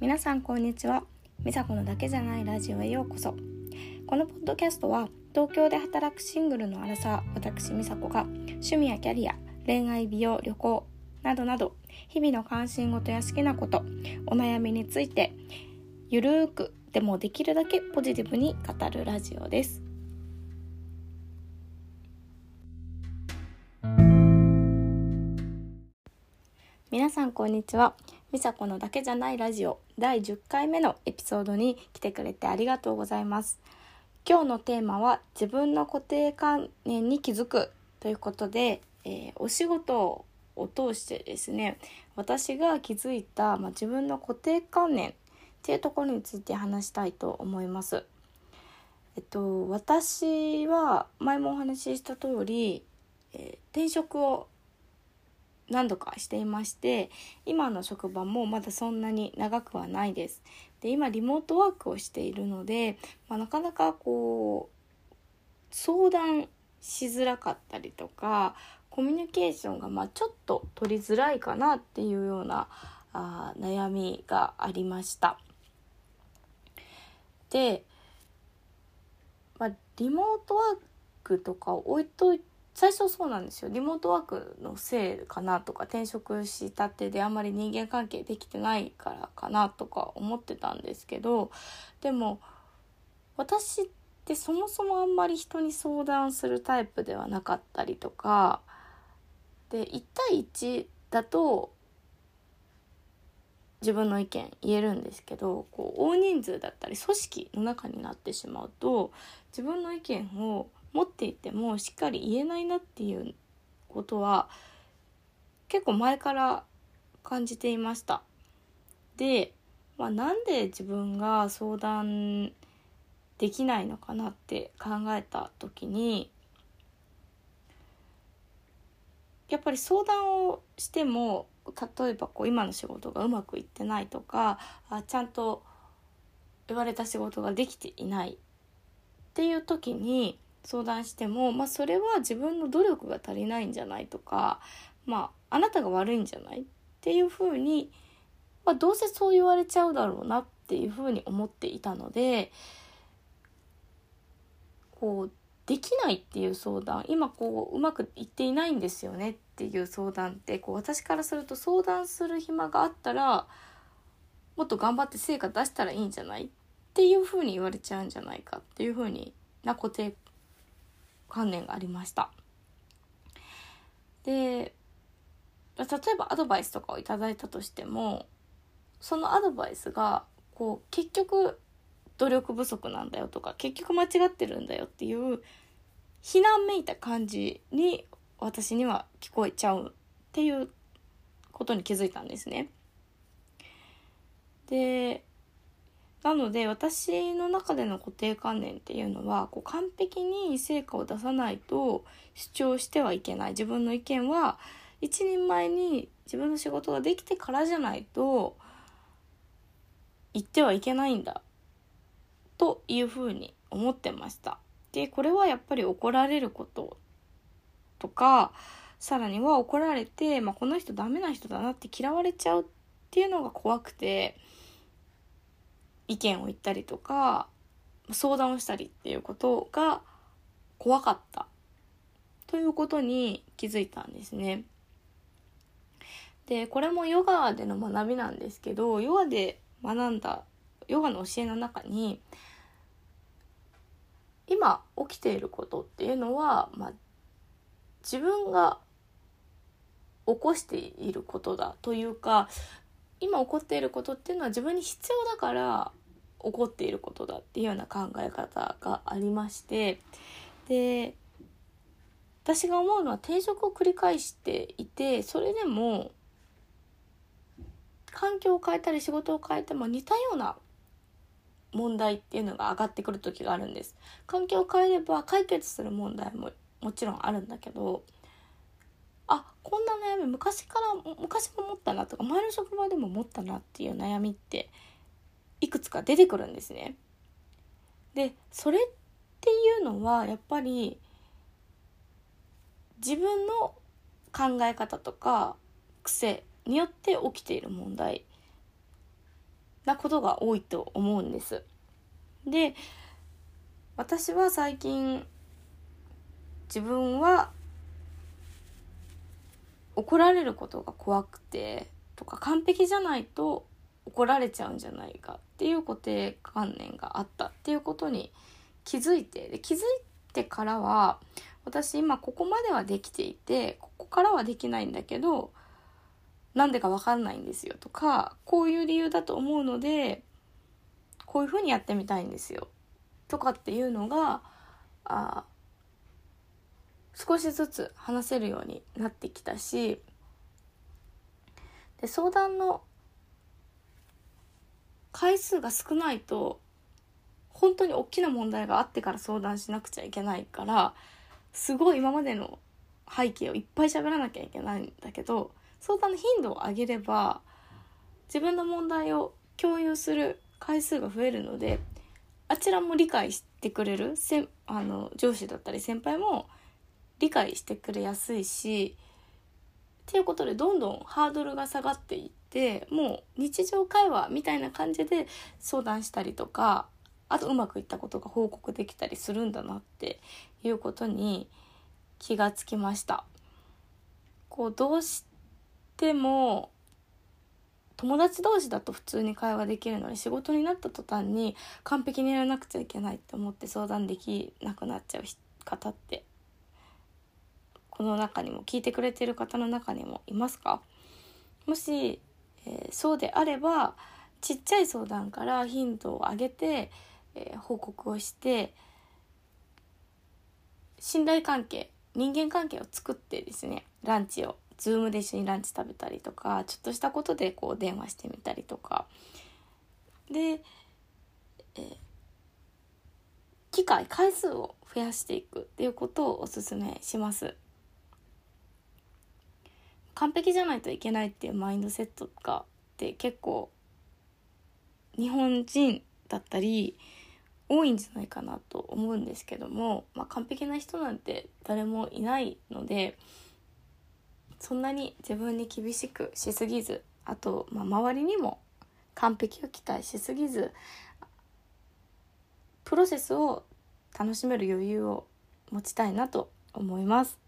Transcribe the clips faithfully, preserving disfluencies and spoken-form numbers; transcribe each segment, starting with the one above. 皆さんこんにちは。みさこのだけじゃないラジオへようこそ。このポッドキャストは東京で働くシングルのアラサー私みさこが趣味やキャリア、恋愛、美容、旅行などなど日々の関心事や好きなこと、お悩みについてゆるーくでもできるだけポジティブに語るラジオです。皆さんこんにちは。みさこのだけじゃないラジオだいじゅっかいめのエピソードに来てくれてありがとうございます。今日のテーマは自分の固定観念に気づくということで、えー、お仕事を通してですね、私が気づいた、まあ、自分の固定観念っていうところについて話したいと思います。えっと、私は前もお話しした通り、えー、転職を何度かしていまして、今の職場もまだそんなに長くはないです。で、今リモートワークをしているので、まあ、なかなかこう相談しづらかったりとか、コミュニケーションがまあちょっと取りづらいかなっていうようなあ悩みがありました。で、まあ、リモートワークとかを置いといて、最初そうなんですよ。リモートワークのせいかなとか、転職したてであんまり人間関係できてないからかなとか思ってたんですけど、でも私ってそもそもあんまり人に相談するタイプではなかったりとかで、いち対いちだと自分の意見言えるんですけど、こう大人数だったり組織の中になってしまうと、自分の意見を持っていてもしっかり言えないなっていうことは結構前から感じていました。で、まあ、なんで自分が相談できないのかなって考えた時に、やっぱり相談をしても、例えばこう今の仕事がうまくいってないとか、あ、ちゃんと言われた仕事ができていないっていう時に相談しても、まあ、それは自分の努力が足りないんじゃないとか、まあ、あなたが悪いんじゃないっていうふうに、まあ、どうせそう言われちゃうだろうなっていうふうに思っていたので、こうできないっていう相談、今こううまくいっていないんですよねっていう相談って、こう私からすると、相談する暇があったらもっと頑張って成果出したらいいんじゃないっていうふうに言われちゃうんじゃないかっていうふうにな固定観念がありました。で、例えばアドバイスとかをいただいたとしても、そのアドバイスがこう結局努力不足なんだよとか、結局間違ってるんだよっていう非難めいた感じに私には聞こえちゃうっていうことに気づいたんですね。で、なので私の中での固定観念っていうのは、こう完璧に成果を出さないと主張してはいけない、自分の意見は一人前に自分の仕事ができてからじゃないと言ってはいけないんだというふうに思ってました。で、これはやっぱり怒られることとか、さらには怒られて、まあ、この人ダメな人だなって嫌われちゃうっていうのが怖くて、意見を言ったりとか相談をしたりっていうことが怖かったということに気づいたんですね。で、これもヨガでの学びなんですけど、ヨガで学んだヨガの教えの中に、今起きていることっていうのは、まあ、自分が起こしていることだというか、今起こっていることっていうのは自分に必要だから起こっていることだっていうような考え方がありまして、で、私が思うのは、転職を繰り返していて、それでも環境を変えたり仕事を変えても似たような問題っていうのが上がってくる時があるんです。環境を変えれば解決する問題ももちろんあるんだけど、あ、こんな悩み昔から昔も持ったなとか、前の職場でも持ったなっていう悩みっていくつか出てくるんですね。で、それっていうのはやっぱり自分の考え方とか癖によって起きている問題なことが多いと思うんです。で、私は最近自分は怒られることが怖くてとか、完璧じゃないと怒られちゃうんじゃないかっていう固定観念があったっていうことに気づいて、で気づいてからは、私今ここまではできていてここからはできないんだけど、なんでか分かんないんですよとか、こういう理由だと思うのでこういうふうにやってみたいんですよとかっていうのがあ少しずつ話せるようになってきたし、で相談の回数が少ないと本当に大きな問題があってから相談しなくちゃいけないから、すごい今までの背景をいっぱい喋らなきゃいけないんだけど、相談の頻度を上げれば自分の問題を共有する回数が増えるので、あちらも理解してくれるせあの上司だったり先輩も理解してくれやすいしっていうことで、どんどんハードルが下がっていって、もう日常会話みたいな感じで相談したりとか、あとうまくいったことが報告できたりするんだなっていうことに気がつきました。こうどうしても友達同士だと普通に会話できるのに、仕事になった途端に完璧にやらなくちゃいけないって思って相談できなくなっちゃう方って、この中にも聞いてくれている方の中にもいますか？もし、えー、そうであれば、ちっちゃい相談から頻度を上げて、えー、報告をして信頼関係、人間関係を作ってですね、ランチをズームで一緒にランチ食べたりとか、ちょっとしたことでこう電話してみたりとかで、えー、機会回数を増やしていくっていうことをおすすめします。完璧じゃないといけないっていうマインドセットがって結構日本人だったり多いんじゃないかなと思うんですけども、まあ、完璧な人なんて誰もいないので、そんなに自分に厳しくしすぎず、あと、まあ、周りにも完璧を期待しすぎず、プロセスを楽しめる余裕を持ちたいなと思います。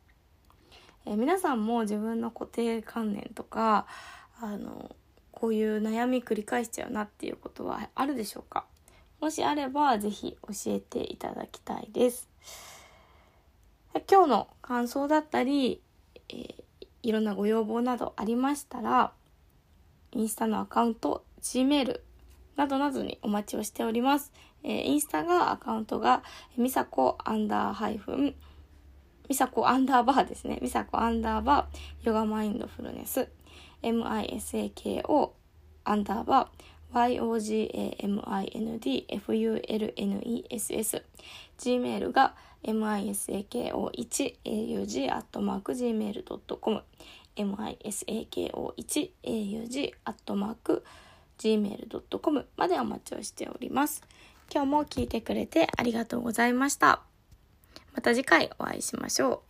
えー、皆さんも自分の固定観念とか、あのこういう悩み繰り返しちゃうなっていうことはあるでしょうか？もしあればぜひ教えていただきたいです。今日の感想だったり、えー、いろんなご要望などありましたら、インスタのアカウント、Gmail などなどにお待ちをしております。えー、インスタがアカウントがみさこアンダーハイフンみさこアンダーバーですね。みさこアンダーバーヨガマインドフルネス。ミサコ アンダーバー ヨガマインドフルネス Gmail が ミサコ ワン エーユージー アットマーク ジーメール ドットコム ミサコ ワン エーユージー アットマーク ジーメール ドットコム までお待ちをしております。今日も聞いてくれてありがとうございました。また次回お会いしましょう。